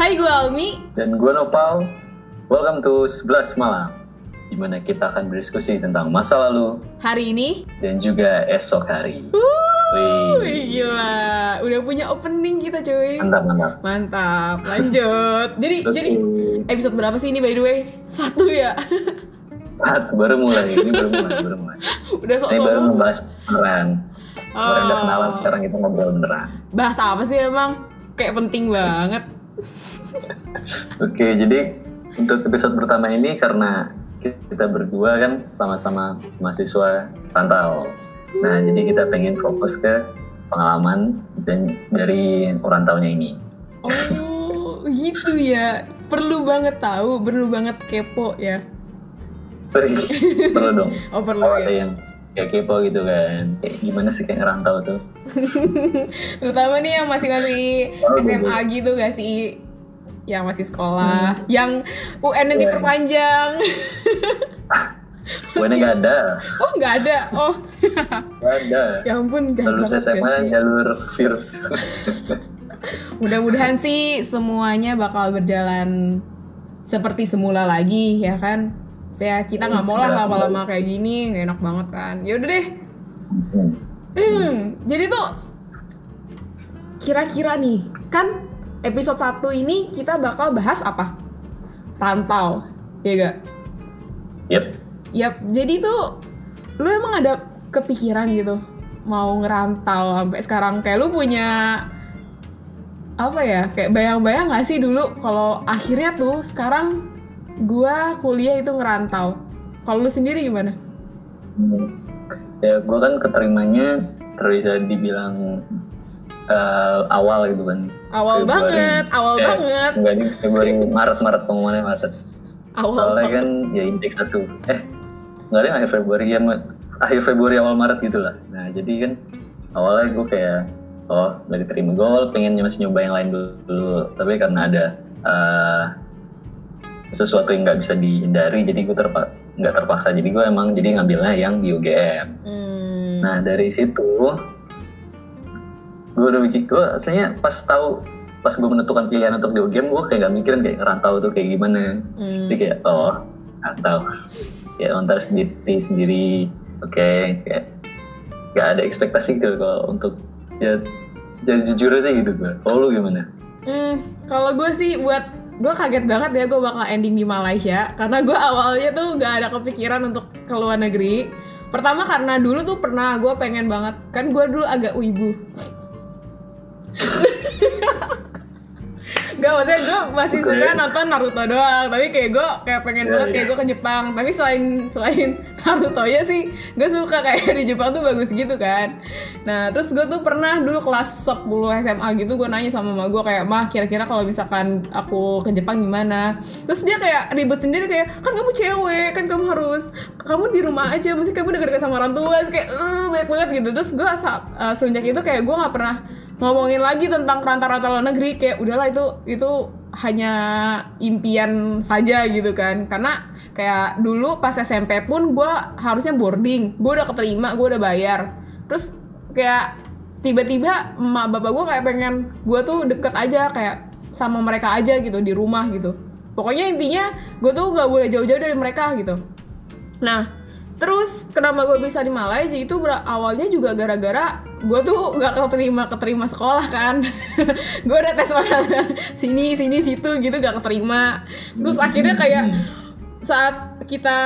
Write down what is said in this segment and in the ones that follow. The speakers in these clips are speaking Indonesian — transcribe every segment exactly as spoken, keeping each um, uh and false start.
Hai, gue Almi. Dan gue Nopal. Welcome to sebelas Malam, di mana kita akan berdiskusi tentang masa lalu, hari ini, dan juga esok hari. Wuh, gila. Udah punya opening kita, cuy. Mantap, mantap. Mantap, lanjut. Jadi, jadi episode berapa sih ini, by the way? Satu ya? Satu, baru mulai. Ini baru mulai, baru mulai. Udah sok-sok. Ini baru membahas peran. Oh. Baru udah kenalan, sekarang kita ngobrol beneran. Bahas apa sih emang? Kayak penting banget. Oke, jadi untuk episode pertama ini karena kita berdua kan sama-sama mahasiswa rantau. Nah, jadi kita pengen fokus ke pengalaman dan dari rantaunya ini. Oh, gitu ya. Perlu banget tahu, perlu banget kepo ya. Perlu dong. Oh, perlu oh, ya. Yang kayak kepo gitu kan. Kayak gimana sih kayak ngerantau tuh? Terutama nih yang masih masih S M A gitu gak sih? Yang masih sekolah, hmm. yang U N-nya U N diperpanjang. U N-nya gak ada. Oh gak ada, oh. Gak ada. Ya ampun, jalur S M A, jalur virus. Mudah-mudahan sih semuanya bakal berjalan seperti semula lagi, ya kan? Saya kita nggak mau lah lama-lama kayak gini, nggak enak banget kan? Yaudah deh. Hmm. Hmm. Jadi tuh kira-kira nih kan episode satu ini kita bakal bahas apa? Rantau, ya gak? Yep. Yep. Jadi tuh lu emang ada kepikiran gitu mau ngerantau sampai sekarang? Kayak lu punya apa ya? Kayak bayang-bayang nggak sih dulu kalau akhirnya tuh sekarang gua kuliah itu ngerantau. Kalau lu sendiri gimana? Hmm. Ya gua kan keterimanya terus dibilang uh, awal gitu kan. Awal Februari, banget, awal eh, banget. Enggak di Februari, Maret, Maret pengumumannya Maret. Awal. Soalnya kan ya indeks satu. Eh, enggak ada yang akhir Februari ya, akhir Februari awal Maret gitulah. Nah jadi kan awalnya gue kayak oh lagi terima gol, pengen masih nyoba yang lain dulu, dulu. Tapi karena ada uh, sesuatu yang nggak bisa dihindari, jadi gue terpa- nggak terpaksa. Jadi gue emang jadi ngambilnya yang di U G M. Hmm. Nah dari situ, gue udah mikir, gue aslinya pas tahu, pas gue menentukan pilihan untuk di U G M, gue kayak nggak mikirin kayak ngerantau tuh kayak gimana. Hmm. Jadi kayak oh, ngerantau, ya lontar sendiri sendiri, oke, okay. Kayak nggak ada ekspektasi gitu kalau untuk ya secara jujur aja gitu gue. Kalau lu gimana? Hmm, kalau gue sih buat gue kaget banget ya gue bakal ending di Malaysia. Karena gue awalnya tuh gak ada kepikiran untuk ke luar negeri. Pertama karena dulu tuh pernah gue pengen banget. Kan gue dulu agak wibu. Gak, maksudnya gue masih okay. suka nonton Naruto doang. Tapi kayak gue kayak pengen yeah, banget yeah. kayak gue ke Jepang. Tapi selain selain Naruto-nya sih gue suka kayak di Jepang tuh bagus gitu kan. Nah terus gue tuh pernah dulu kelas sepuluh S M A gitu gue nanya sama mama gue kayak, "Mah, kira-kira kalau misalkan aku ke Jepang gimana?" Terus dia kayak ribut sendiri kayak, "Kan kamu cewek, kan kamu harus kamu di rumah aja, mesti kamu dekat-dekat sama orang tua." Terus kayak eh banyak banget gitu. Terus gue uh, semenjak itu kayak gue nggak pernah ngomongin lagi tentang rantau-rantau luar negeri. Kayak udahlah itu itu hanya impian saja gitu kan. Karena kayak dulu pas S M P pun gue harusnya boarding, gue udah keterima, gue udah bayar. Terus kayak tiba-tiba emak bapak gue kayak pengen gue tuh deket aja kayak sama mereka aja gitu, di rumah gitu. Pokoknya intinya gue tuh gak boleh jauh-jauh dari mereka gitu. Nah terus kenapa gue bisa di Malaysia itu ber- awalnya juga gara-gara gue tuh gak keterima keterima sekolah kan. Gue udah tes mana sini sini situ gitu gak keterima. Terus akhirnya kayak saat kita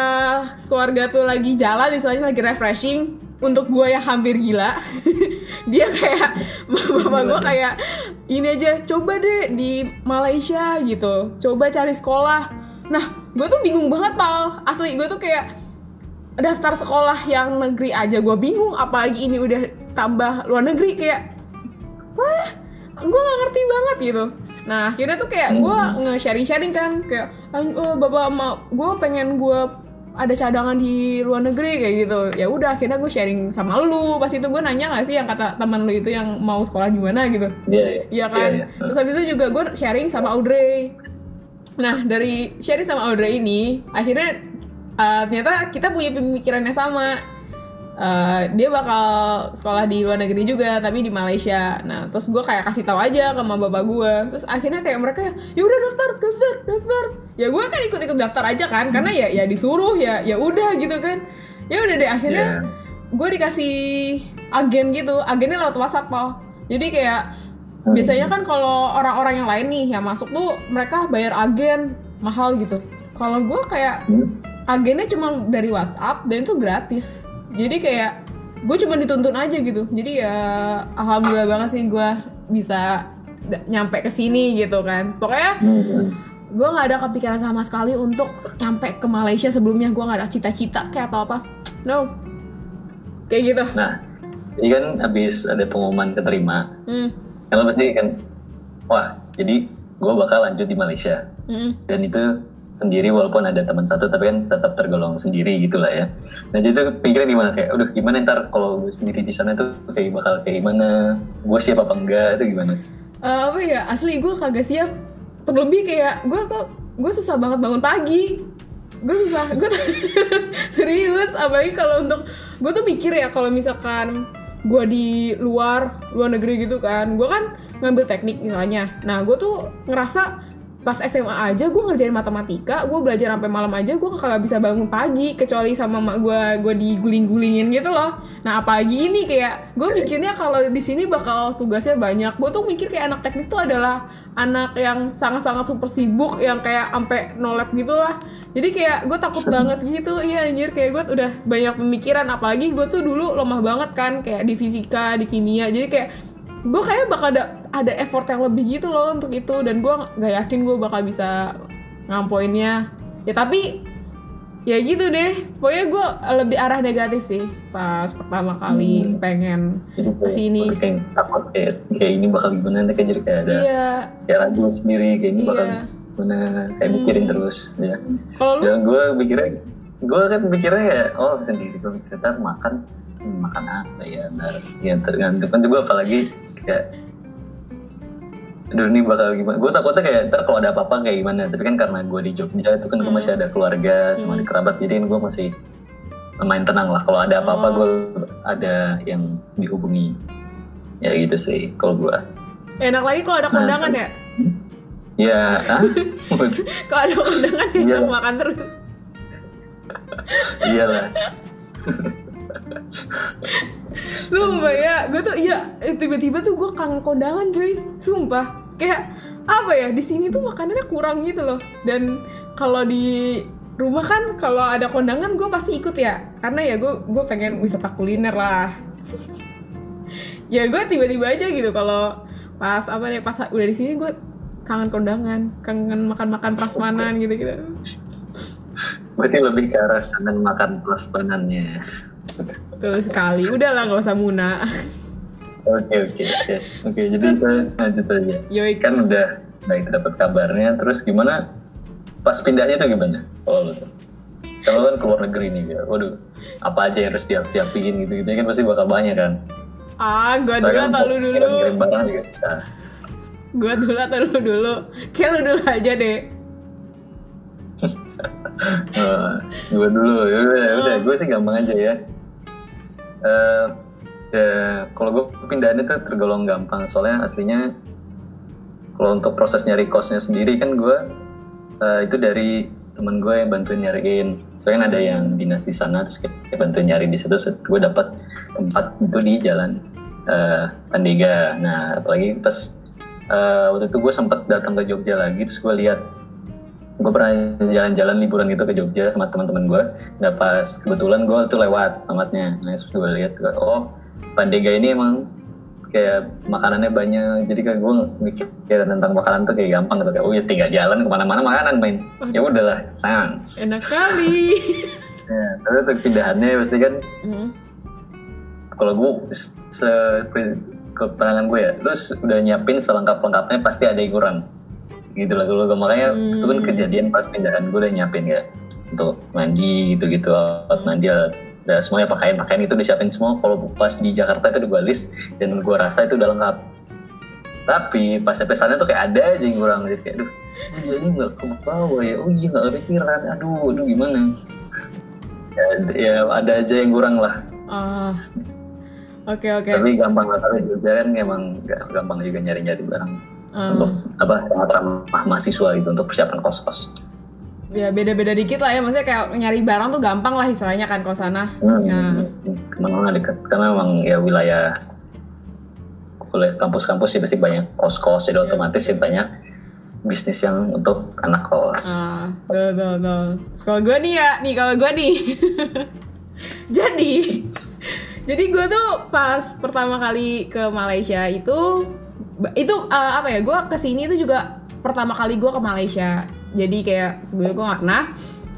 keluarga tuh lagi jalan misalnya lagi refreshing, untuk gue yang hampir gila dia kayak mama gue kayak ini aja coba deh di Malaysia gitu, coba cari sekolah. Nah gue tuh bingung banget Pal, asli gue tuh kayak daftar sekolah yang negeri aja gue bingung, apalagi ini udah tambah luar negeri kayak wah gue gak ngerti banget gitu. Nah akhirnya tuh kayak gue nge-sharing-sharing kan kayak oh, bapak mau gue pengen gue ada cadangan di luar negeri kayak gitu. Ya udah akhirnya gue sharing sama lu. Pas itu gue nanya gak sih yang kata teman lu itu yang mau sekolah di mana gitu. Iya yeah, yeah. kan yeah, yeah. Terus habis itu juga gue sharing sama Audrey. Nah dari sharing sama Audrey ini akhirnya Uh, ternyata kita punya pemikiran yang sama. Uh, dia bakal sekolah di luar negeri juga, tapi di Malaysia. Nah, terus gue kayak kasih tahu aja ke mama bapak gue. Terus akhirnya kayak mereka, ya udah daftar, daftar, daftar. Ya gue kan ikut-ikut daftar aja kan, karena ya ya disuruh ya, ya udah gitu kan. Ya udah deh, akhirnya yeah. gue dikasih agen gitu, agennya lewat WhatsApp pal. Jadi kayak hmm. biasanya kan kalau orang-orang yang lain nih yang masuk tuh mereka bayar agen mahal gitu. Kalau gue kayak hmm. agennya cuma dari WhatsApp dan itu gratis. Jadi kayak gue cuma dituntun aja gitu. Jadi ya alhamdulillah banget sih gue bisa d- nyampe ke sini gitu kan. Pokoknya mm-hmm. gue nggak ada kepikiran sama sekali untuk nyampe ke Malaysia sebelumnya. Gue nggak ada cita-cita kayak atau apa. No, kayak gitu. Nah, ini kan abis ada pengumuman keterima. Mm. Kalau pasti kan, wah, jadi gue bakal lanjut di Malaysia. Mm-hmm. Dan itu sendiri walaupun ada teman satu tapi kan tetap tergolong sendiri gitulah ya. Nah jadi tuh pikiran gimana kayak, aduh gimana ntar kalau gue sendiri di sana tuh kayak bakal kayak gimana? Gue siap apa enggak itu gimana? Uh, apa ya asli gue kagak siap. Terlebih kayak gue kok gue susah banget bangun pagi. Gue susah gue serius. Apalagi kalau untuk gue tuh mikir ya kalau misalkan gue di luar luar negeri gitu kan, gue kan ngambil teknik misalnya. Nah gue tuh ngerasa pas S M A aja gue ngerjain matematika, gue belajar sampai malam aja, gue kagak bisa bangun pagi kecuali sama mak gue, gue diguling-gulingin gitu loh. Nah apalagi ini kayak gue mikirnya kalau di sini bakal tugasnya banyak. Gue tuh mikir kayak anak teknik tuh adalah anak yang sangat-sangat super sibuk, yang kayak sampai no lab gitulah. Jadi kayak gue takut banget gitu, iya anjir kayak gue udah banyak pemikiran. Apalagi gue tuh dulu lemah banget kan kayak di fisika, di kimia. Jadi kayak gue kayaknya bakal ada, ada effort yang lebih gitu loh untuk itu. Dan gue gak yakin gue bakal bisa ngampoinnya. Ya tapi ya gitu deh. Pokoknya gue lebih arah negatif sih pas pertama kali hmm. pengen kesini. Kayak takut kayak, kayak ini bakal gimana. Kayak jadi kayak ada iya. kayak ragu sendiri. Kayak ini iya. bakal gimana. Kayak hmm. mikirin terus ya. Kalau lu? Dan gue mikirnya, gue kan mikirnya ya oh sendiri. Gue mikirnya ntar makan makan apa ya. Ntar ya tergantung kan juga apalagi kayak aduh ini bakal gimana. Gue takutnya kayak ntar kalau ada apa-apa kayak gimana. Tapi kan karena gue di Jogja itu kan hmm. gue masih ada keluarga sama hmm. kerabat. Jadi kan gue masih lumayan tenang lah. Kalau ada apa-apa oh. gue ada yang dihubungi. Ya gitu sih kalau gue. Enak lagi kalau ada kondangan nah, ya? Ya kalau ada kondangan ya cuma makan terus. Iyalah. Sumpah ya, gue tuh ya tiba-tiba tuh gue kangen kondangan cuy. Sumpah kayak apa ya di sini tuh makanannya kurang gitu loh. Dan kalau di rumah kan kalau ada kondangan gue pasti ikut ya. Karena ya gue gue pengen wisata kuliner lah. Ya gue tiba-tiba aja gitu kalau pas apa deh pas udah di sini gue kangen kondangan, kangen makan-makan prasmanan gitu-gitu. Berarti lebih ke arah kangen makan prasmanannya. Betul sekali, udahlah gak usah muna. Oke oke oke oke jadi kita lanjut aja. Yoik. Kan udah baik dapat kabarnya, terus gimana pas pindahnya tuh gimana? Kalau tuh, kalau kan keluar negeri nih, ya. Waduh, apa aja yang harus siap-siapin gitu-gitu kan pasti bakal banyak kan? Ah, gua dulu atau lu dulu? Gua dulu atau lu dulu? Kayak lu dulu aja deh. uh, gua dulu, ya udah ya udah, gua sih gampang aja ya. Uh, ya, kalau gue pindahannya tuh tergolong gampang soalnya aslinya kalau untuk proses nyari kosnya sendiri kan gue uh, itu dari temen gue yang bantuin nyariin soalnya ada yang dinas di sana terus kayak bantuin nyari di situ gue dapat tempat itu di jalan uh, Pandega. Nah apalagi pas uh, waktu itu gue sempet datang ke Jogja lagi terus gue lihat gue pernah jalan-jalan liburan gitu ke Jogja sama teman-teman gue. Nah pas kebetulan gue tuh lewat tamatnya. Nah terus gue lihat oh Pandega ini emang kayak makanannya banyak. Jadi kayak gue mikir ya, tentang makanan tuh kayak gampang gitu kayak oh ya tinggal jalan kemana-mana makanan main. Oh, ya udahlah sans. Enak kali. Nah terus tuh pindahannya pasti kan. Mm. Kalau gue se keperangan gue ya, terus udah nyiapin selengkap-lengkapnya pasti ada yang kurang. Gitu lah kalau gue makanya hmm. itu kan kejadian pas pindahan gue udah nyiapin ya untuk mandi gitu-gitu alat mandi alat dan semuanya pakaian-pakaian itu udah siapin semua. Kalau pas di Jakarta itu udah gue list dan gue rasa itu udah lengkap tapi pas pesannya tuh kayak ada aja yang kurang jadi kayak aduh jadi nggak kebawa ya oh iya nggak kepikiran aduh aduh gimana ya, ya ada aja yang kurang lah. Ah, oke oke. Tapi gampang lah kalau Jogja kan memang gampang juga nyari-nyari barang uh. untuk apa ramah mahasiswa gitu untuk persiapan kos-kos. Ya beda-beda dikit lah ya, maksudnya kayak nyari barang tuh gampang lah istilahnya kan kalau sana. Hmm, ya. Kemana-mana dekat karena memang ya wilayah kuliah kampus-kampus sih pasti banyak kos-kos, jadi ya. Otomatis sih banyak bisnis yang untuk anak kos. Ah, betul, betul, betul. Kalau gue nih ya, nih kalau gue nih. jadi, jadi gue tuh pas pertama kali ke Malaysia itu, itu uh, apa ya? Gue kesini itu juga pertama kali gue ke Malaysia. Jadi kayak sebelumnya gue nggak pernah.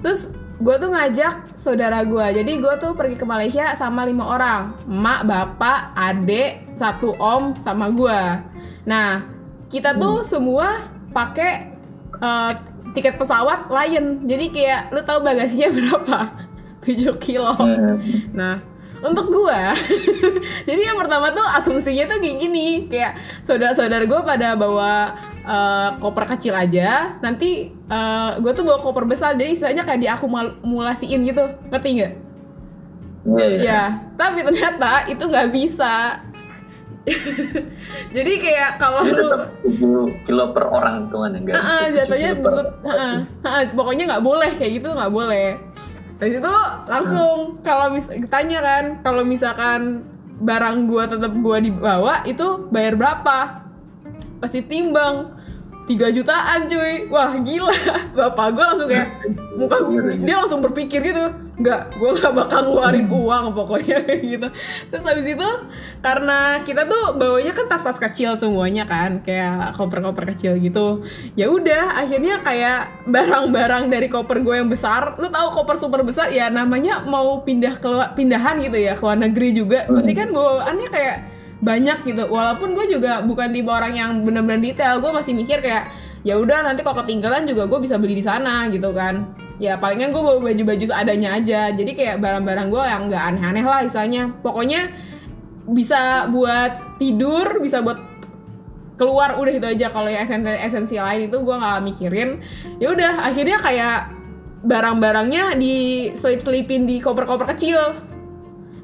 Terus gue tuh ngajak saudara gue. Jadi gue tuh pergi ke Malaysia sama lima orang, emak, bapak, adik, satu om, sama gue. Nah, kita tuh hmm. semua pakai uh, tiket pesawat Lion, jadi kayak lu tahu bagasinya berapa? tujuh kilo. Nah, untuk gua, jadi yang pertama tuh asumsinya tuh kayak gini, kayak saudara-saudara gua pada bawa uh, koper kecil aja, nanti uh, gua tuh bawa koper besar, jadi istilahnya kayak diakumulasiin gitu, ngerti nggak? Iya. Yeah, yeah. Ya, tapi ternyata itu nggak bisa. Jadi kayak kalau lu tujuh kilo per orang hitungan enggak bisa. Jatuhnya butuh. Pokoknya enggak boleh kayak gitu, enggak boleh. Dari situ langsung kalau mis tanya kan, kalau misalkan barang gua tetap gua dibawa itu bayar berapa? Pasti timbang tiga jutaan cuy. Wah, gila. Bapak gua langsung kayak muka dia langsung berpikir gitu. Nggak, gue nggak bakal ngeluarin uang pokoknya gitu. Terus habis itu karena kita tuh bawanya kan tas-tas kecil semuanya kan, kayak koper-koper kecil gitu. Ya udah, akhirnya kayak barang-barang dari koper gue yang besar, lu tahu koper super besar ya namanya mau pindah ke pindahan gitu ya ke luar negeri juga. Pasti kan bawaannya kayak banyak gitu. Walaupun gue juga bukan tipe orang yang benar-benar detail, gue masih mikir kayak ya udah nanti kalau ketinggalan juga gue bisa beli di sana gitu kan. Ya palingan gue bawa baju-baju seadanya aja. Jadi kayak barang-barang gue yang gak aneh-aneh lah misalnya. Pokoknya bisa buat tidur, bisa buat keluar, udah itu aja. Kalau yang esensi lain itu gue gak mikirin. Ya udah, akhirnya kayak barang-barangnya diselip-selipin di koper-koper kecil.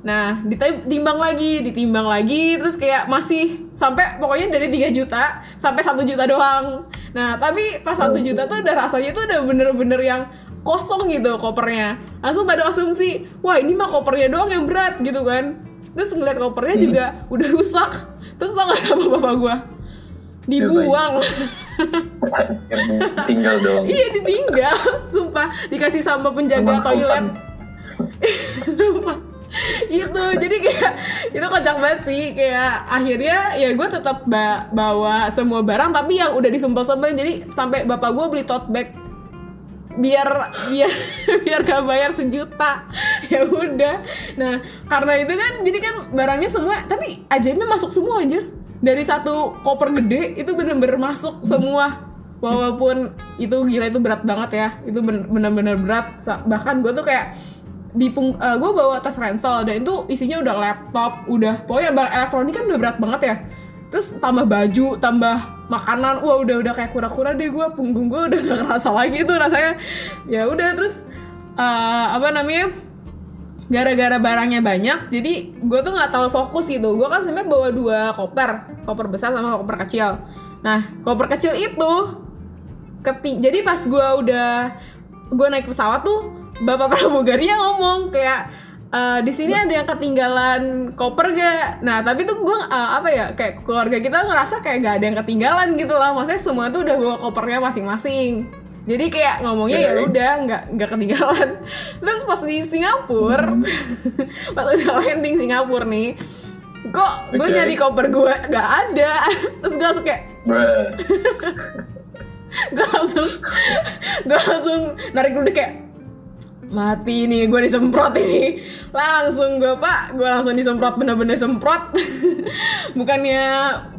Nah, ditimbang lagi, ditimbang lagi. Terus kayak masih sampai pokoknya dari tiga juta sampai satu juta doang. Nah, tapi pas satu juta tuh udah rasanya tuh udah bener-bener yang kosong gitu kopernya. Langsung pada asumsi, wah ini mah kopernya doang yang berat gitu kan. Terus ngeliat kopernya hmm. juga udah rusak. Terus tau gak sama bapak gue? Dibuang. Tinggal dong. Iya ditinggal, sumpah. Dikasih sama penjaga Memang toilet. Sumpah. Gitu, jadi kayak itu kocak banget sih. Kayak akhirnya ya gue tetap ba- bawa semua barang, tapi yang udah disumpel-sumpelin. Jadi sampai bapak gue beli tote bag biar biar biar gak bayar sejuta. Ya udah, nah karena itu kan jadi kan barangnya semua, tapi ajaibnya masuk semua anjir. Dari satu koper gede itu bener-bener masuk semua, walaupun itu gila, itu berat banget ya, itu bener-bener berat. Bahkan gue tuh kayak di pung- uh, gue bawa tas ransel dan itu isinya udah laptop, udah pokoknya barang elektronik kan udah berat banget ya. Terus tambah baju, tambah makanan, wah udah udah kayak kura-kura deh gue, punggung gue udah gak kerasa lagi tuh rasanya. Ya udah, terus uh, apa namanya, gara-gara barangnya banyak, jadi gue tuh nggak terlalu fokus gitu. Gue kan sebenarnya bawa dua koper, koper besar sama koper kecil. Nah, koper kecil itu, keti- jadi pas gue udah gue naik pesawat tuh, bapak pramugarinya ngomong kayak uh, di sini ada yang ketinggalan koper gak? Nah tapi tuh gue uh, apa ya kayak keluarga kita ngerasa kayak gak ada yang ketinggalan gitu lah, maksudnya semua tuh udah bawa kopernya masing-masing. Jadi kayak ngomongnya ya udah nggak nggak ketinggalan. Terus pas di Singapura, hmm. pas udah landing Singapura nih, kok gue okay. nyari koper gue nggak ada. Terus gue langsung kayak gue langsung gue langsung narik dulu kayak mati nih, gue disemprot ini. Langsung gue pak, gue langsung disemprot, bener-bener semprot. Bukannya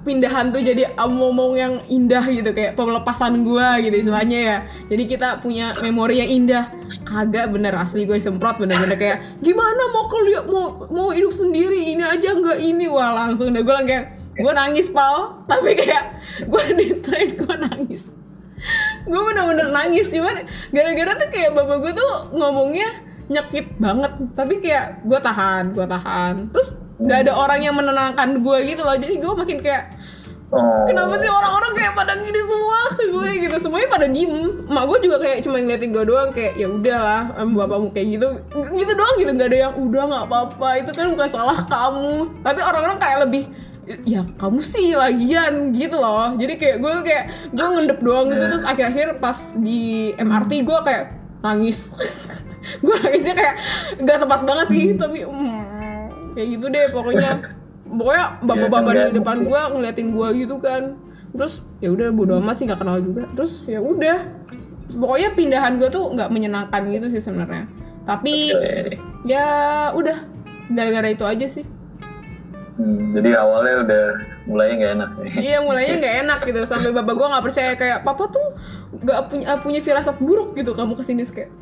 pindahan tuh jadi omong-omong yang indah gitu, kayak pelepasan gue gitu istilahnya ya. Jadi kita punya memori yang indah. Kagak, bener asli gue disemprot, bener-bener kayak gimana mau keliat, mau mau hidup sendiri, ini aja nggak ini. Wah langsung deh gue lang kayak gue nangis pal, tapi kayak gue ditrain gue nangis. Gue bener-bener nangis, cuman gara-gara tuh kayak bapak gue tuh ngomongnya nyekit banget, tapi kayak gue tahan, gue tahan. Terus nggak ada orang yang menenangkan gue gitu loh, jadi gue makin kayak kenapa sih orang-orang kayak pada gini semua ke gue gitu, semuanya pada diem. Emak gue juga kayak cuma ngeliatin gue doang kayak ya udahlah, em bapakmu kayak gitu, gitu doang gitu, nggak ada yang udah nggak apa-apa, itu kan bukan salah kamu. Tapi orang-orang kayak lebih ya kamu sih lagian gitu loh, jadi kayak gue kayak gue ngendep doang gitu. Terus akhir-akhir pas di M R T gue kayak nangis, gue nangisnya kayak nggak tepat banget sih, tapi mm, kayak gitu deh pokoknya. Pokoknya bapak-bapak ya, di depan gue ngeliatin gue gitu kan, terus ya udah bodo amat sih, nggak kenal juga, terus ya udah. Pokoknya pindahan gue tuh nggak menyenangkan gitu sih sebenarnya, tapi okay. Ya udah gara-gara itu aja sih. Hmm, jadi awalnya udah mulainya nggak enak. Iya mulainya nggak enak gitu, sampai bapak gue nggak percaya kayak papa tuh nggak punya punya firasat buruk gitu kamu kesini kayak.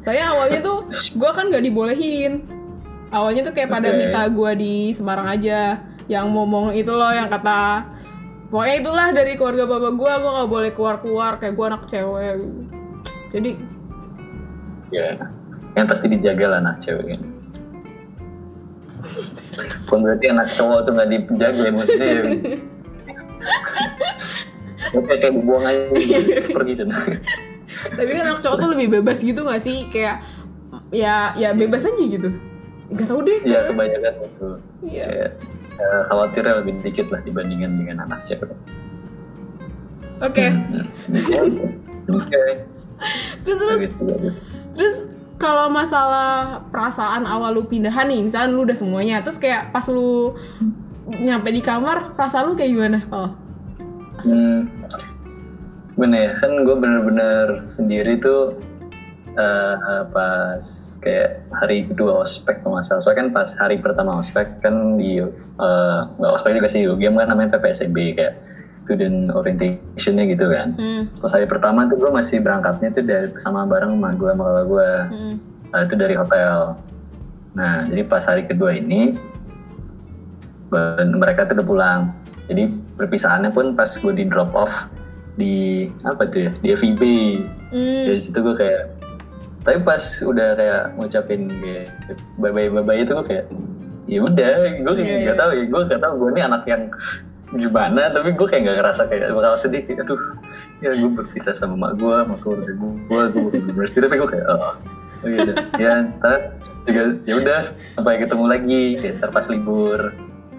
Saya awalnya tuh gue kan nggak dibolehin. Awalnya tuh kayak pada okay. minta gue di Semarang aja, yang ngomong itu loh yang kata pokoknya itulah dari keluarga bapak gue, gue nggak boleh keluar-keluar kayak gue anak cewek. Jadi ya, yang pasti dijaga lah anak cewek ini. Pun berarti anak cowok tuh nggak dijaga maksudnya. Oke kayak dibuang aja pergi sana. Tapi kan anak cowok tuh lebih bebas gitu nggak sih, kayak ya ya bebas aja gitu. Nggak tahu deh. Iya kebanyakan itu. Iya. Uh, khawatirnya lebih dikit lah dibandingkan dengan anak cewek. Oke. Okay. Oke. Terus terus. Terus, terus kalau masalah perasaan awal lu pindahan nih, misalnya lu udah semuanya, terus kayak pas lu nyampe di kamar, perasaan lu kayak gimana? Oh. Hmm. Bener ya, kan gue bener-bener sendiri tuh uh, pas kayak hari kedua ospek tuh masalah. Soalnya kan pas hari pertama ospek kan di uh, nggak ospek juga sih, U G M kan namanya P P S M B kayak student orientation-nya gitu kan. Hmm. Pas hari pertama tuh gue masih berangkatnya tuh dari sama bareng sama gue sama kakak gue. Hmm. Nah, itu dari hotel. Nah jadi pas hari kedua ini mereka tuh udah pulang. Jadi perpisahannya pun pas gue di drop off di apa tuh ya di F I P. Hmm. Dari situ gue kayak, tapi pas udah kayak ngucapin kayak bye bye bye bye itu gue kayak ya udah gue yeah. nggak tahu ya gue nggak tahu gue ini anak yang gimana, tapi gue kayak nggak ngerasa kayak bakal sedih kayak aduh ya gue berpisah sama mak gue sama keluarga gue gue gue bersedih, tapi gue kayak oh gitu ya ntar juga ya udah sampai ketemu lagi ya, ntar pas libur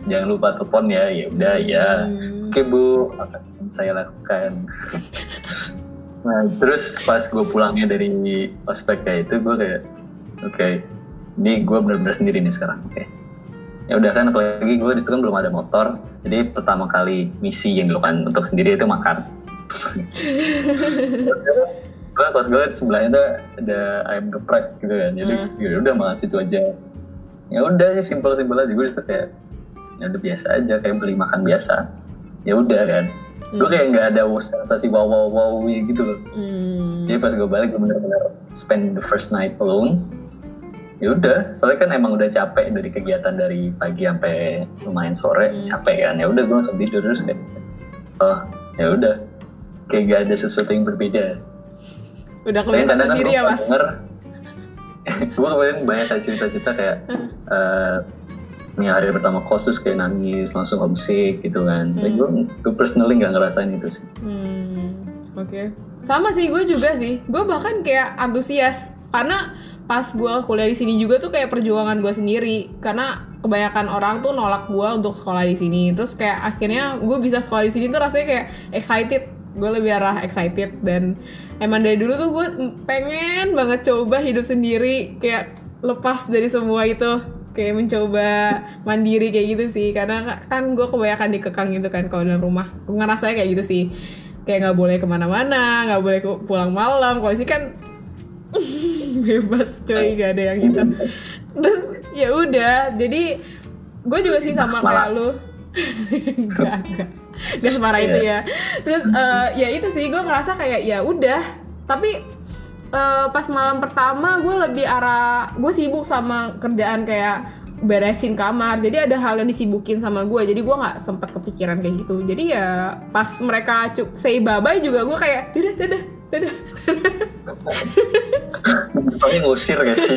jangan lupa telepon ya ya udah ya hmm. oke bu akan saya lakukan. Nah terus pas gue pulangnya dari ospek kayak itu gue kayak oke okay, ini gue benar-benar sendiri nih sekarang. Oke okay. Ya udah kan apalagi gue disitu kan belum ada motor, jadi pertama kali misi yang dilakukan untuk sendiri itu makan. Gue pas gue sebelahnya tuh ada ayam geprek gitu kan, jadi hmm. ya udah makan situ aja. Ya udah sih simpel-simpel aja, gue disitu kayak ya udah biasa aja kayak beli makan biasa. Ya udah kan, hmm. gue kayak nggak ada sensasi wow wow wow gitu loh. Hmm. Jadi pas gue balik gue benar-benar spend the first night alone. Ya udah, soalnya kan emang udah capek dari kegiatan dari pagi sampai lumayan sore, hmm. capek kan. Ya udah gue langsung tidur terus kayak, oh ya udah, kayak gak ada sesuatu yang berbeda. Udah kebiasaan sendiri ya mas. Gue kemarin banyak cerita-cerita kayak, uh, nih hari pertama khusus kayak nangis langsung homesick gitu kan. Hmm. Tapi gue, gue personally nggak ngerasain itu sih. Hmm, oke, okay. Sama sih gue juga sih. Gue bahkan kayak antusias karena pas gue kuliah di sini juga tuh kayak perjuangan gue sendiri, karena kebanyakan orang tuh nolak gue untuk sekolah di sini, terus kayak akhirnya gue bisa sekolah di sini tuh rasanya kayak excited, gue lebih arah excited. Dan emang dari dulu tuh gue pengen banget coba hidup sendiri, kayak lepas dari semua itu, kayak mencoba mandiri kayak gitu sih, karena kan gue kebanyakan dikekang gitu kan kalau dalam rumah, gue ngerasanya kayak gitu sih, kayak nggak boleh kemana-mana, nggak boleh pulang malam, kalau sih kan bebas coy, gak ada yang gitu. Terus ya udah, jadi gue juga sih sama kayak lu. Enggak, enggak. Enggak separah yeah. itu ya. Terus uh, ya itu sih gue ngerasa kayak ya udah, tapi uh, pas malam pertama gue lebih arah gue sibuk sama kerjaan kayak beresin kamar. Jadi ada hal yang disibukin sama gue, jadi gue nggak sempat kepikiran kayak gitu. Jadi ya pas mereka say bye bye juga gue kayak dadah dadah Dadah. Jepangnya ngusir gak sih?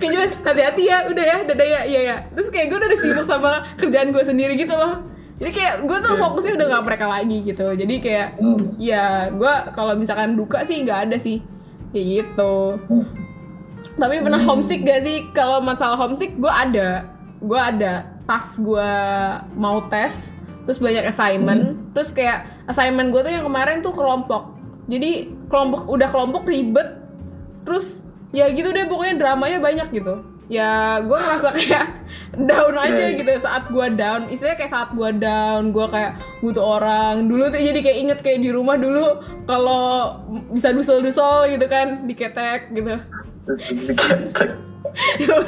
Kayak cuman hati-hati ya, udah ya, dadah ya, iya ya. Terus kayak gue udah sibuk sama kerjaan gue sendiri gitu loh. Jadi kayak gue tuh fokusnya udah gak mereka lagi gitu. Jadi kayak hmm. ya gue kalau misalkan duka sih gak ada sih. Kayak gitu. Hmm. Tapi pernah hmm. homesick gak sih? Kalau masalah homesick gue ada. Gue ada tas gue mau tes, terus banyak assignment, hmm. terus kayak assignment gue tuh yang kemarin tuh kelompok, jadi kelompok udah kelompok ribet, terus ya gitu deh pokoknya dramanya banyak gitu, ya gue ngerasa kayak down aja gitu saat gue down, istilahnya kayak saat gue down, gue kayak butuh orang, dulu tuh jadi kayak inget kayak di rumah dulu kalau bisa dusel-dusel gitu kan, diketek gitu. Ya,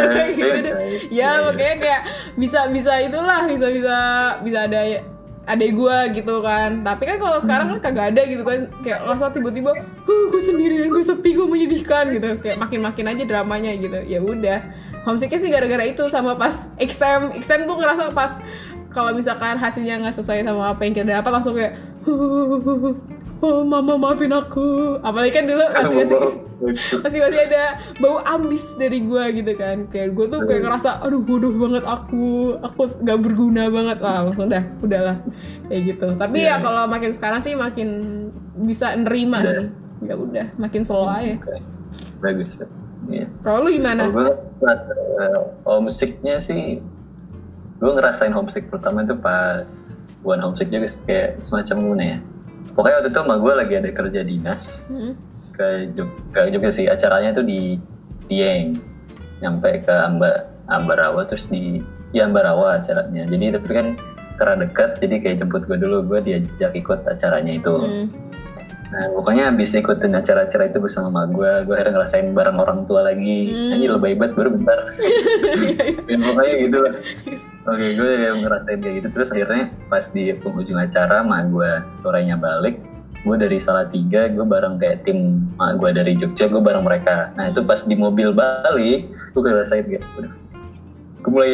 kayak gitu deh. Ya makanya kayak bisa-bisa itulah, bisa-bisa bisa ada adek gue gitu kan. Tapi kan kalau sekarang kan kagak ada gitu kan. Kayak rasa tiba-tiba, huh, gue sendirian, gue sepi, gue menyedihkan gitu. Kayak makin-makin aja dramanya gitu. Ya udah. Homesicknya sih gara-gara itu sama pas exam. Exam tuh ngerasa pas kalau misalkan hasilnya nggak sesuai sama apa yang kita dapat langsung kayak, huh, oh mama maafin aku. Apalagi kan dulu masih-masih masih-masih ada bau ambis dari gue gitu kan. Kayak gue tuh kayak ngerasa aduh bodoh banget aku, aku gak berguna banget. Wah langsung dah, udahlah kayak gitu. Tapi yeah. ya kalau makin sekarang sih makin bisa nerima udah. sih. Ya udah, makin slow aja. Okay. Bagus. Iya. Kalau lu gimana? Homesicknya sih, gue ngerasain homesick pertama itu pas bukan homesick juga kayak semacam gimana ya. Pokoknya waktu itu sama gue lagi ada kerja dinas hmm. ke Jogja, Jogja sih acaranya tuh di Dieng, nyampe ke Amba Ambarawa terus di ya Ambarawa acaranya. Jadi tapi kan karena dekat jadi kayak jemput gue dulu, gue diajak ikut acaranya itu. Hmm. Nah pokoknya abis ikutin acara-acara itu bersama sama gue, gue akhirnya ngerasain bareng orang tua lagi. Hmm. Anjir lebay banget baru bentar. Dan pokoknya gitu lah. Oke, okay, gue kayak ngerasain kayak gitu. Terus akhirnya pas di penghujung acara, mak gue sorenya balik. Gue dari Salatiga, gue bareng kayak tim mak gue dari Jogja, gue bareng mereka. Nah itu pas di mobil balik, gue ngerasain kayak, udah. Gue mulai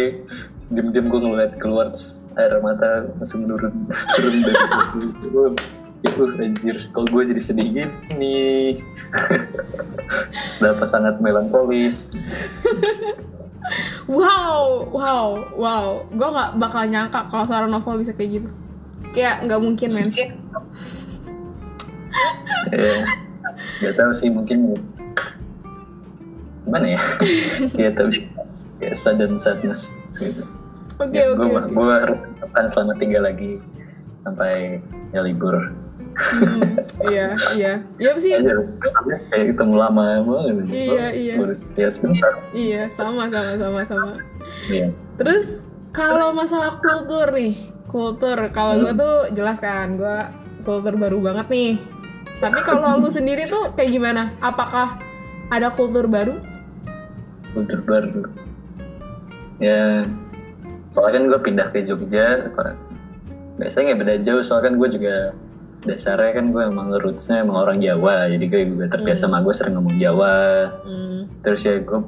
diam-diam gue ngeliat keluar air mata langsung menurun, turun dari gue. Yuh, anjir, kok gue jadi sedih gini. Udah sangat melankolis. Wow, wow, wow. Gue gak bakal nyangka kalau seorang novel bisa kayak gitu. Kayak gak mungkin, men. yeah. Gak tau sih, mungkin gimana ya? Ya, tapi ya, sudden sadness gitu. Oke, okay, ya, oke okay, gue okay. harus akan selama tinggal lagi sampai ya libur. Hmm, iya, iya. Iya sih. Kesannya kayak ketemu lama banget. Iya, iya. Terus ya sebentar. Iya, sama, sama, sama, sama. Iya. Terus kalau masalah kultur nih, kultur. Kalau hmm. gue tuh jelas kan, gue kultur baru banget nih. Tapi kalau lu sendiri tuh kayak gimana? Apakah ada kultur baru? Kultur baru. Ya, soalnya kan gue pindah ke Jogja. Biasanya nggak beda jauh, soalnya kan gue juga dasarnya kan gue emang rootsnya emang orang Jawa, jadi gue juga terbiasa sama mm. gue sering ngomong Jawa. Mm. Terus ya gue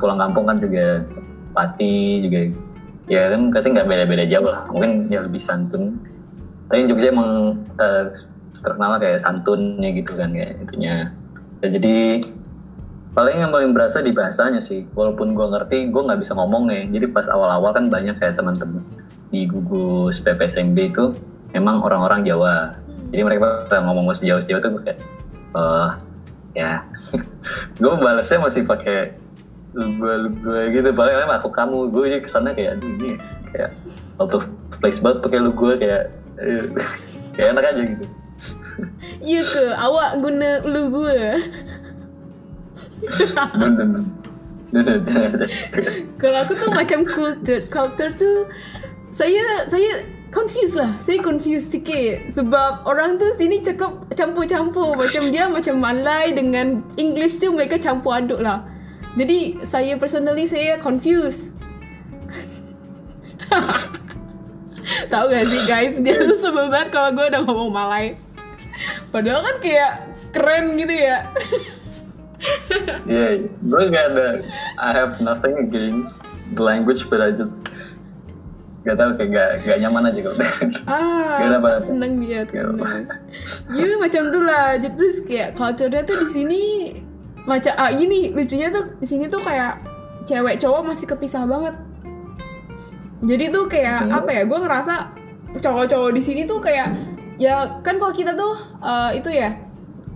pulang kampung kan juga Pati juga, ya kan pasti nggak beda-beda jauh lah, mungkin ya lebih santun. Tapi Jogja emang eh, terkenal kayak santunnya gitu kan kayak itunya. Ya, jadi paling yang paling berasa di bahasanya sih, walaupun gue ngerti gue nggak bisa ngomong ya. Jadi pas awal-awal kan banyak kayak teman-teman di gugus P P S M B itu memang orang-orang Jawa, jadi mereka ngomong bahasa Jawa Jawa tuh gue kayak, oh ya, gue balasnya masih pakai lu gue gitu, paling paling aku kamu, gue jadi kesannya kayak ini, kayak out of place banget pakai lu gue kayak, kayak enak aja gitu. Iya ke, awak guna lu gue. Bener, bener. Kalau aku tuh macam culture, culture tuh saya saya confused lah, saya confused sikit sebab orang tu sini cakap campur-campur macam dia macam Malay dengan English tu mereka campur aduk lah. Jadi saya personally saya confused. Tahu gak sih guys, dia tu sebel banget kalau gue udah ngomong Malay. Padahal kan kayak keren gitu ya. Yeah, gue gak ada. I have nothing against the language, but I just Gak tau, kayak gak, gak nyaman aja kalau ah, gak apa-apa. Seneng dia tuh. Iya macam tuh lah. Terus kayak culture-nya tuh di sini macam ah gini lucunya tuh di sini tuh kayak cewek cowok masih kepisah banget. Jadi tuh kayak hmm. apa ya? Gue ngerasa cowok-cowok di sini tuh kayak ya kan kalau kita tuh uh, itu ya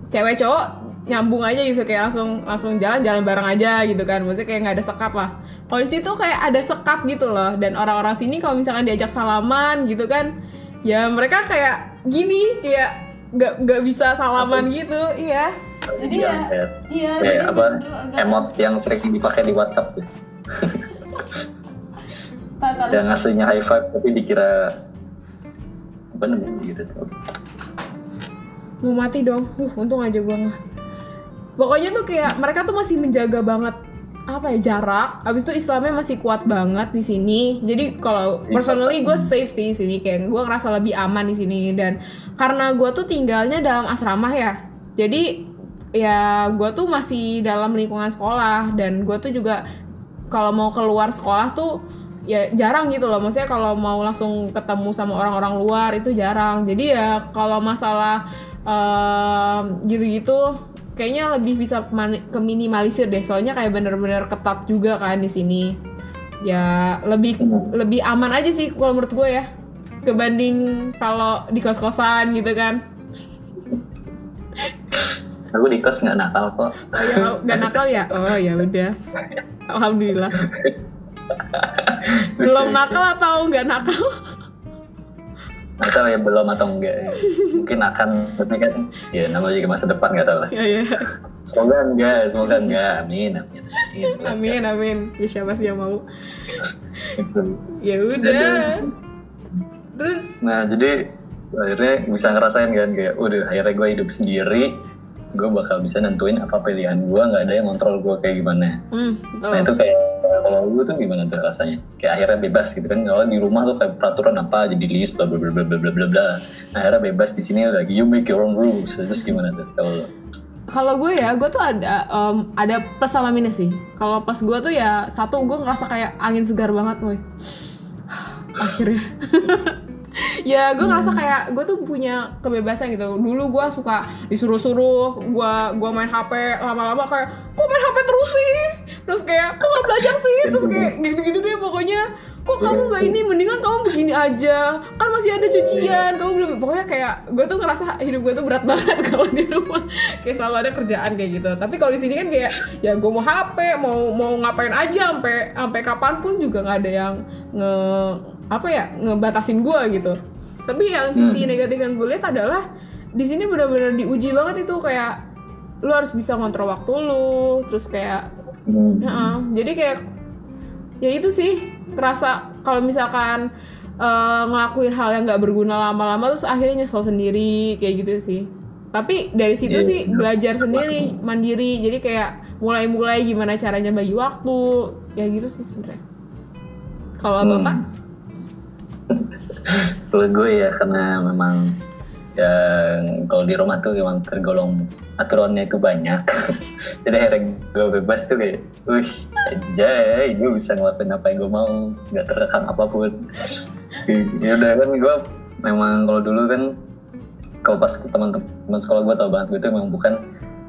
cewek cowok nyambung aja gitu kayak langsung langsung jalan-jalan bareng aja gitu kan, maksudnya kayak nggak ada sekat lah. Kalau di situ kayak ada sekat gitu loh, dan orang-orang sini kalau misalkan diajak salaman gitu kan, ya mereka kayak gini kayak nggak nggak bisa salaman apa? Gitu, iya. Jadi ya, ya, iya. Ya, apa emot yang sering dipakai di WhatsApp tuh. Yang aslinya high five tapi dikira apa namanya gitu tuh. Mau mati dong, uh, untung aja gua nggak. Pokoknya tuh kayak mereka tuh masih menjaga banget apa ya jarak. Abis itu Islamnya masih kuat banget di sini. Jadi kalau personally gue safe sih di sini, kayak gue ngerasa lebih aman di sini. Dan karena gue tuh tinggalnya dalam asrama ya, jadi ya gue tuh masih dalam lingkungan sekolah, dan gue tuh juga kalau mau keluar sekolah tuh ya jarang gitu loh. Maksudnya kalau mau langsung ketemu sama orang-orang luar itu jarang. Jadi ya kalau masalah um, gitu-gitu kayaknya lebih bisa keminimalisir deh, soalnya kayak bener-bener ketat juga kan di sini. Ya lebih hmm. lebih aman aja sih kalau menurut gue ya, kebanding kalau di kos-kosan gitu kan. Aku di kos nggak nakal kok. Oh, ya, nggak nakal ya? Oh ya udah, alhamdulillah. Belum nakal atau nggak nakal? Atau ya belum atau enggak ya. Mungkin akan, tapi kan ya namanya juga masa depan gak tau lah ya, ya. Semoga enggak, semoga enggak, amin amin amin amin, amin. Ya siapa sih yang mau ya udah. Terus nah jadi akhirnya bisa ngerasain kan kayak udah akhirnya gue hidup sendiri, gue bakal bisa nentuin apa pilihan gue, nggak ada yang kontrol gue kayak gimana. mm, oh. Nah itu kayak kalau lu tuh gimana tuh rasanya? Kayak akhirnya bebas gitu kan, kalau di rumah tuh kayak peraturan apa jadi list bla bla bla bla bla bla bla. Nah, akhirnya bebas di sini lagi you make your own rules. Terus gimana tuh kalau lu? Kalau gue ya, gue tuh ada um, ada plus sama minus sih. Kalau plus gue tuh ya satu, gue ngerasa kayak angin segar banget, woy. Akhirnya. Ya gue ngerasa kayak gue tuh punya kebebasan gitu. Dulu gue suka disuruh-suruh, gue gue main H P lama-lama kayak kok main H P terus sih, terus kayak kok nggak belajar sih, terus kayak gitu-gitu deh pokoknya. Kok kamu nggak ini, mendingan kamu begini aja, kan masih ada cucian, kamu belum. Pokoknya kayak gue tuh ngerasa hidup gue tuh berat banget kalau di rumah, kayak selalu ada kerjaan kayak gitu. Tapi kalau di sini kan kayak ya gue mau H P, mau mau ngapain aja, sampai sampai kapanpun juga nggak ada yang nge apa ya ngebatasin gue gitu. Tapi yang sisi hmm. negatif yang gue lihat adalah di sini benar-benar diuji banget itu, kayak lu harus bisa ngontrol waktu lu, terus kayak hmm. uh, jadi kayak ya itu sih terasa kalau misalkan uh, ngelakuin hal yang nggak berguna lama-lama terus akhirnya nyesel sendiri kayak gitu sih. Tapi dari situ yeah, sih yeah. belajar sendiri mandiri, jadi kayak mulai-mulai gimana caranya bagi waktu ya gitu sih sebenarnya. Kalau hmm. bapak? Kalau gue ya karena memang ya, kalau di rumah tuh memang tergolong aturannya itu banyak. Jadi akhirnya gue bebas tuh kayak wih anjay, gue bisa ngelakuin apa yang gue mau, gak terkekang apapun. Ya udah kan gue memang kalau dulu kan kalau pas teman-teman sekolah gue tau banget gue tuh memang bukan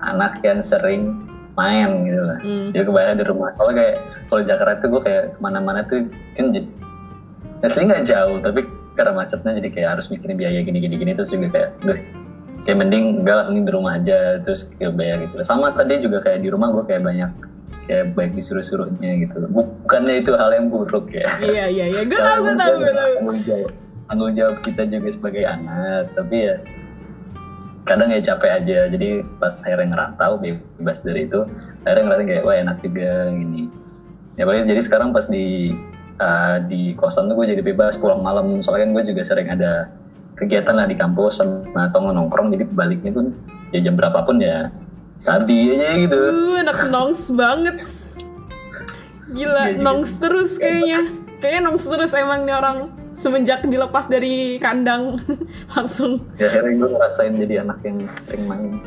anak yang sering main gitu lah. Jadi mm. kebanyakan di rumah, soalnya kayak kalau Jakarta tuh gue kayak kemana-mana tuh kan jadi aslinya nggak jauh, tapi karena macetnya jadi kayak harus mikirin biaya gini-gini-gini. Terus juga kayak, duh, kayak mending enggak lah, ini di rumah aja, terus kayak bayar gitu. Sama tadi juga kayak di rumah gue kayak banyak, kayak baik disuruh-suruhnya gitu. Bukannya itu hal yang buruk ya. Iya, iya, iya, gue tau, gue tau, gue tau. Tanggung jawab kita juga sebagai anak, tapi ya kadang ya capek aja. Jadi pas akhirnya ngerantau, bebas dari itu, akhirnya ngerasain kayak, wah enak juga, gini. Ya paling jadi sekarang pas di... Uh, di kosan tuh gue jadi bebas pulang malam, soalnya kan gue juga sering ada kegiatan lah di kampus sama tonggo nongkrong, jadi baliknya tuh ya jam berapapun ya sabi aja gitu. Uh, enak nongs banget, gila ya, nongs terus kayaknya, kayaknya nongs terus emang nih orang semenjak dilepas dari kandang langsung. Ya akhirnya gue ngerasain jadi anak yang sering main.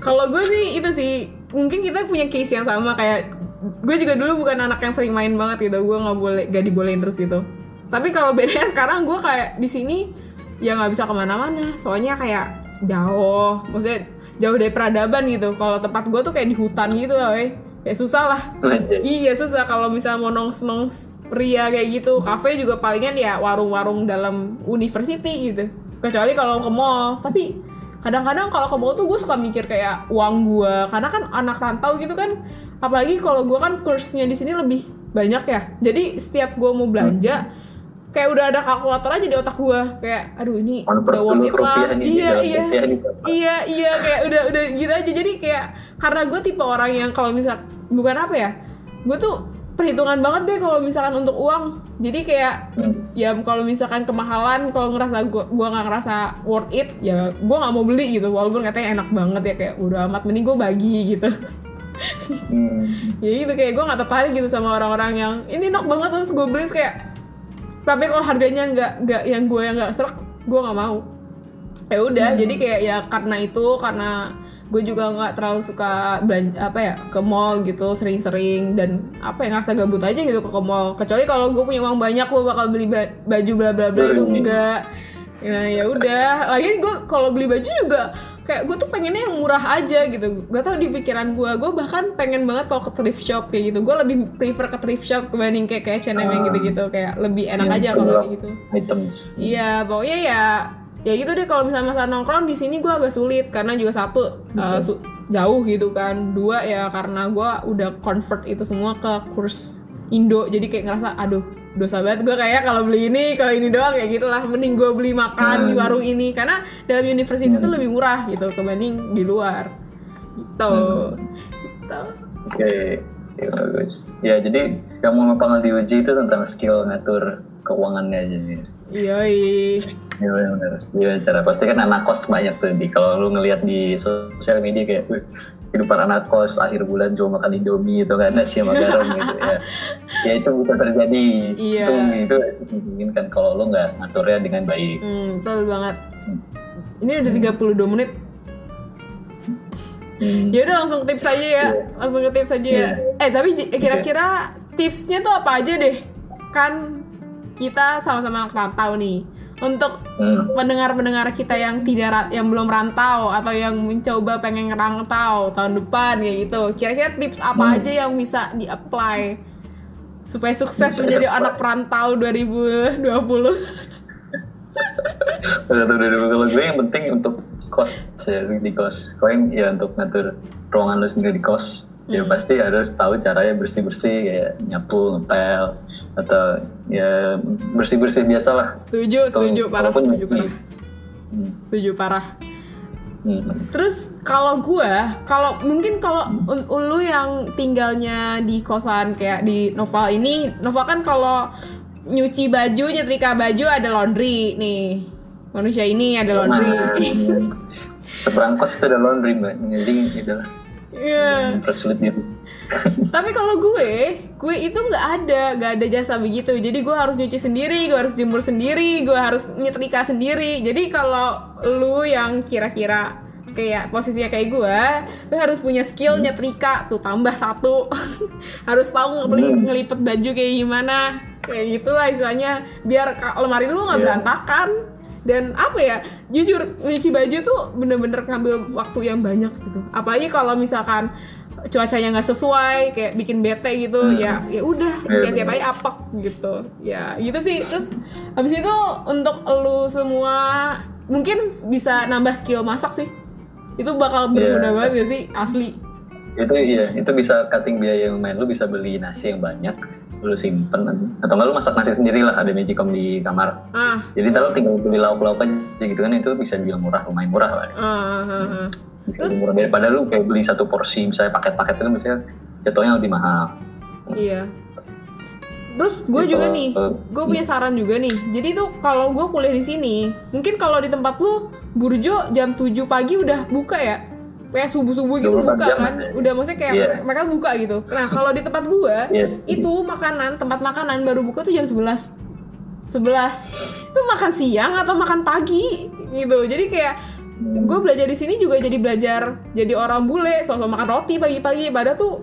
Kalau gue sih itu sih mungkin kita punya case yang sama kayak gue juga dulu bukan anak yang sering main banget gitu, gue nggak boleh, gak dibolehin terus gitu. Tapi kalau bedanya sekarang gue kayak di sini ya nggak bisa kemana-mana, soalnya kayak jauh, maksudnya jauh dari peradaban gitu. Kalau tempat gue tuh kayak di hutan gitu lah, weh. Kayak susah lah. Iya susah kalau misalnya mau nongs-nongs ria kayak gitu. Kafe juga palingan ya warung-warung dalam university gitu. Kecuali kalau ke mall, tapi kadang-kadang kalau ke mall tuh gue suka mikir kayak uang gue, karena kan anak rantau gitu kan, apalagi kalau gue kan kursnya di sini lebih banyak ya, jadi setiap gue mau belanja kayak udah ada kalkulator aja di otak gue, kayak aduh ini udah worth it lah, iya iya iya iya kayak udah udah gitu aja. Jadi kayak karena gue tipe orang yang kalau misal bukan apa ya, gue tuh perhitungan banget deh kalau misalkan untuk uang. Jadi kayak hmm. ya kalau misalkan kemahalan, kalau ngerasa gue gue nggak ngerasa worth it ya gue nggak mau beli gitu, walaupun katanya enak banget ya, kayak udah amat mending gue bagi gitu. hmm. Ya gitu, kayak gue nggak tertarik gitu sama orang-orang yang ini enak banget terus gue beli, kayak tapi kalau harganya nggak nggak yang gue yang nggak serak gue nggak mau. Ya udah hmm. jadi kayak ya karena itu, karena gue juga nggak terlalu suka belanja apa ya ke mall gitu sering-sering, dan apa yang ngerasa gabut aja gitu ke mall. Kecuali kalau gue punya uang banyak gue bakal beli ba- baju bla bla bla itu enggak. Nah ya udah, lagian gue kalau beli baju juga kayak gue tuh pengennya yang murah aja gitu. Gak tau di pikiran gue, gue bahkan pengen banget kalau ke thrift shop kayak gitu. Gue lebih prefer ke thrift shop dibanding kayak kayak H and M yang gitu-gitu, kayak lebih enak aja kalau kayak gitu. Items. Iya pokoknya ya. Ya gitu deh, kalau misalnya masalah nongkrong di sini gue agak sulit, karena juga satu mm-hmm. uh, su- jauh gitu kan, dua ya karena gue udah convert itu semua ke kurs Indo, jadi kayak ngerasa aduh dosa banget gue kayak kalau beli ini kalau ini doang kayak gitulah, mending gue beli makan mm. di warung ini, karena dalam university mm. itu lebih murah gitu kebanding di luar gitu. Mm. Gitu. Oke, okay. Ya bagus. Ya jadi yang mau nopal di U J itu tentang skill ngatur keuangannya aja nih. Yoi. Iya benar. Iya cara pasti kan anak kos banyak tuh di. Kalau lu ngelihat di sosial media kayak kehidupan anak kos akhir bulan cuma makan Indomie gitu kan, nasi sama garam gitu ya. Ya itu bukan terjadi. Iya. Itu itu dimungkinkan kalau lu enggak ngaturnya dengan baik. Hmm, betul banget. Ini udah tiga puluh dua menit. Hmm. Ya udah langsung tips aja ya. Yeah. Langsung ke tips aja yeah. ya. Eh tapi kira-kira yeah. tipsnya tuh apa aja deh? Kan kita sama-sama anak rantau nih. Untuk hmm. pendengar-pendengar kita yang tidak yang belum rantau atau yang mencoba pengen rantau tahun depan kayak gitu, kira-kira tips apa hmm. aja yang bisa di-apply supaya sukses bisa menjadi apply. Anak perantau dua ribu dua puluh? Kalau gue yang penting untuk kos ya, di kos. Kalau yang ya untuk ngatur ruangan lu sendiri di kos. Ya hmm. pasti harus tahu caranya bersih-bersih kayak nyapu, ngepel atau ya bersih-bersih biasalah. Setuju, atau, setuju parah, setuju parah. Hmm. Setuju parah. Hmm. Terus kalau gue, kalau mungkin kalau hmm. lu yang tinggalnya di kosan kayak di Nopal ini, Nopal kan kalau nyuci baju, nyetrika baju ada laundry nih. Manusia ini ada laundry. Nah, seberang kos itu ada laundry, Mbak. Jadi itulah. Iya. Persulit gitu. Tapi kalau gue, gue itu nggak ada, nggak ada jasa begitu. Jadi gue harus nyuci sendiri, gue harus jemur sendiri, gue harus nyetrika sendiri. Jadi kalau lu yang kira-kira kayak posisinya kayak gue, lu harus punya skill hmm. nyetrika tuh tambah satu. Harus tahu ngeli- ngelipet baju kayak gimana, kayak gitulah istilahnya. Biar lemari lu nggak yeah. berantakan. Dan apa ya, jujur nyuci baju tuh bener-bener ngambil waktu yang banyak gitu. Apalagi kalau misalkan cuacanya nggak sesuai, kayak bikin bete gitu, hmm. ya ya udah siap-siap aja apek gitu. Ya gitu sih. Terus habis itu untuk lu semua mungkin bisa nambah skill masak sih. Itu bakal berguna yeah. banget gak sih asli. Itu iya, itu bisa cutting biaya yang lumayan. Lu bisa beli nasi yang banyak, lu simpen atau nggak lu masak nasi sendiri lah, ada magicom di kamar. Ah, jadi ntar lu tinggal beli lauk-lauk aja gitu kan, itu bisa dibilang murah, lumayan murah lah. Uh, uh, uh. Bisa terus, murah daripada lu kayak beli satu porsi misalnya paket-paket itu misalnya jatuhnya lebih mahal. Iya. Terus gue gitu, juga nih, gue punya saran juga nih. Jadi tuh kalau gue kuliah di sini, mungkin kalau di tempat lu burjo jam tujuh pagi udah buka ya? Kayak subuh-subuh gitu buka jam, kan ya. Udah maksudnya kayak yeah. mereka buka gitu. Nah kalau di tempat gue yeah. itu makanan, tempat makanan baru buka tuh jam sebelas sebelas. Itu makan siang atau makan pagi gitu. Jadi kayak gue belajar di sini juga jadi belajar jadi orang bule, soal-soal makan roti pagi-pagi. Padahal tuh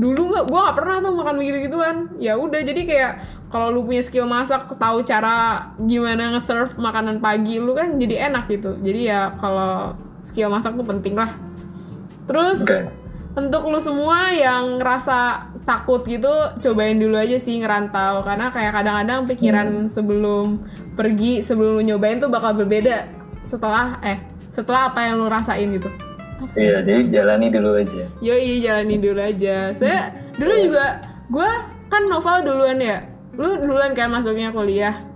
dulu nggak, gue nggak pernah tuh makan begitu gituan. Ya udah, jadi kayak kalau lu punya skill masak, tahu cara gimana nge-serve makanan pagi lu kan jadi enak gitu. Jadi ya kalau skill masak tuh penting lah. Terus okay. Untuk lu semua yang ngerasa takut gitu, cobain dulu aja sih ngerantau, karena kayak kadang-kadang pikiran hmm. sebelum pergi, sebelum lu nyobain tuh bakal berbeda setelah eh setelah apa yang lu rasain gitu. Iya, jadi jalani dulu aja. Yoi, jalani dulu aja. Saya dulu juga, gue kan Novel duluan ya. Lu duluan kan masuknya kuliah.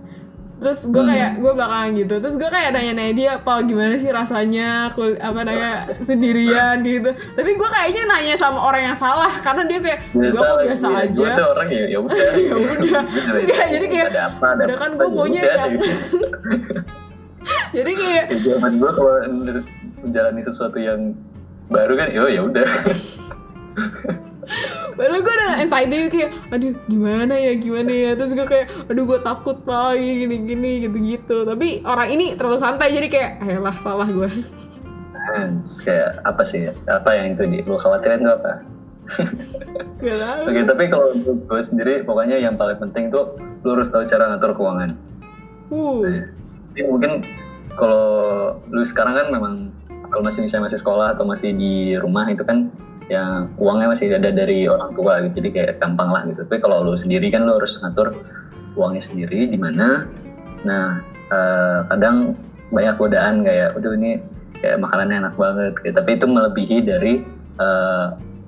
Terus gue kayak, gue belakangan gitu. Terus gue kayak nanya-nanya dia, Pal gimana sih rasanya kul- apa namanya sendirian gitu. Tapi gue kayaknya nanya sama orang yang salah, karena dia kayak, gue kok biasa ya, aja. Gue orang ya, ya udah. ya udah. Gak, jadi kayak, ada apa, ada udah kan gue maunya yang... Jadi kayak... Jaman gue kalau menjalani sesuatu yang baru kan, yo ya udah. Baru gue udah anxiety kayak, aduh gimana ya gimana ya. Terus gue kayak, aduh gue takut lagi gini-gini gitu-gitu. Tapi orang ini terlalu santai, jadi kayak, ayolah salah gue. Sans, kayak apa sih? Apa yang itu di lu khawatirin tuh apa? Gak tahu. Oke, tapi kalau gue sendiri, pokoknya yang paling penting tuh lu harus tahu cara ngatur keuangan. Uh. Nah, jadi mungkin kalau lu sekarang kan memang kalau masih misalnya masih sekolah atau masih di rumah itu kan yang uangnya masih ada dari orang tua gitu, jadi kayak gampang lah gitu. Tapi kalau lu sendiri kan lu harus ngatur uangnya sendiri di mana. Nah eh, kadang banyak godaan kayak, aduh ini kayak makanannya enak banget gitu. Tapi itu melebihi dari eh,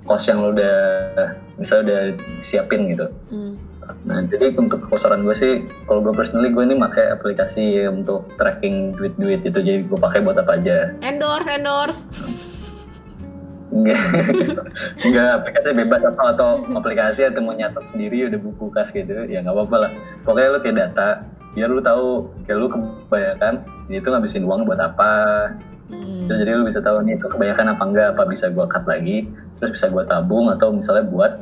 kos yang lu udah misalnya udah siapin gitu. Mm. Nah jadi untuk saran gue sih, kalau gue personally gue ini pakai aplikasi untuk tracking duit-duit itu. Jadi gue pakai buat apa aja. Endorse, endorse. Enggak, enggak aplikasi bebas atau, atau aplikasi atau mau nyatat sendiri udah buku kas gitu ya nggak apa-apa lah. Pokoknya lu kayak data biar lu tahu kayak lu kebanyakan itu ngabisin uang buat apa. hmm. Jadi lu bisa tahu nih itu kebanyakan apa enggak, apa bisa gua cut lagi, terus bisa gua tabung atau misalnya buat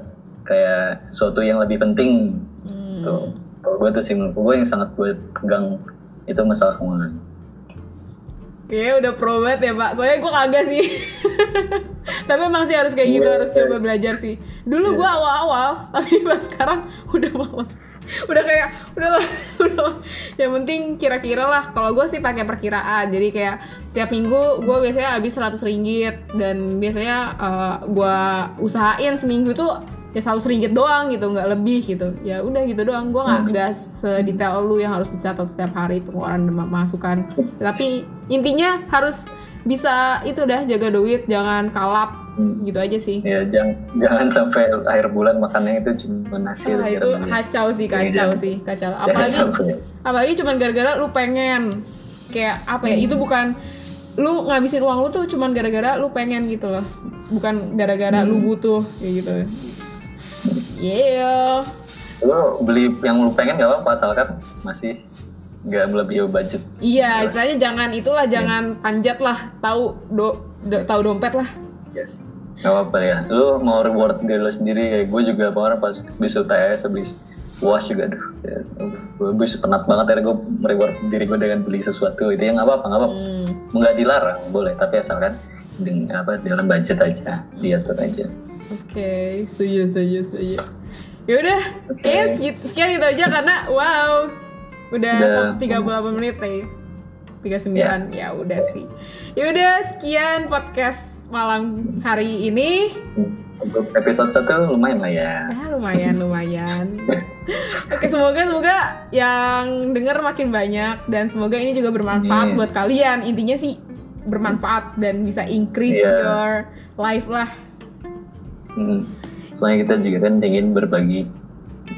kayak sesuatu yang lebih penting. hmm. Tuh kalau gua tuh sih menurut gua yang sangat gua pegang itu masalah keuangan. Oke, udah pro banget ya Pak, soalnya gue kagak sih. Tapi emang sih harus kayak gitu, yeah, harus coba belajar sih. Dulu yeah. gue awal-awal, tapi pas sekarang udah males. Udah kayak, udah lah, udah yang penting kira-kira lah. Kalau gue sih pakai perkiraan, jadi kayak setiap minggu gue biasanya habis seratus ringgit. Dan biasanya uh, gue usahain seminggu tuh ya seratus ringgit doang gitu, gak lebih gitu. Ya udah gitu doang, gue gak, gak sedetail lu yang harus dicatat setiap hari pengeluaran dan masukan. Tapi intinya harus bisa itu dah, jaga duit, jangan kalap, hmm. gitu aja sih. Ya jangan, jangan sampai akhir bulan makannya itu cuma nasi. Ah, itu kacau sih, kacau ya, sih, kacau. Apalagi, apalagi cuma gara-gara lu pengen kayak apa ya? Hmm. Itu bukan lu ngabisin uang lu tuh cuma gara-gara lu pengen gitu loh, bukan gara-gara hmm. lu butuh kayak gitu. Yeah. Lu beli yang lu pengen gak apa-apa asalkan masih nggak melebihi budget. Iya, istilahnya jangan itulah, jangan yeah. panjat lah, tahu do, do tahu dompet lah. Yeah. Gak apa-apa ya. Lu mau reward diri lu sendiri, kayak gue juga kemarin pas habis U T S, habis U A S juga, aduh, ya, gue habis penat banget, akhirnya gue reward diri gue dengan beli sesuatu. Itu yang nggak apa-apa, nggak apa-apa, hmm. nggak dilarang, boleh, tapi asalkan dengan apa dalam budget aja, diatur aja. Oke, okay. setuju, setuju, setuju. Yaudah, okay. Kayaknya sekian itu aja karena wow. Udah tiga puluh delapan menit ya. tiga puluh sembilan yeah. ya udah sih. Ya udah sekian podcast malam hari ini. Untuk episode satu lumayan lah ya. Ya lumayan lumayan. Oke, semoga semoga yang denger makin banyak dan semoga ini juga bermanfaat hmm. buat kalian. Intinya sih bermanfaat dan bisa increase yeah. your life lah. Hmm. Soalnya kita juga kan ingin berbagi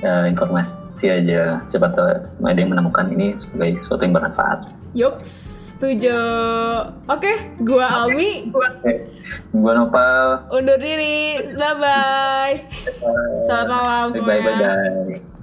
uh, informasi aja, siapa tahu ada yang menemukan ini sebagai sesuatu yang bermanfaat. Yops, setuju. Oke, okay, gua Almi, okay. gua Nopal. Undur diri, bye bye. Selamat malam semuanya. Bye bye.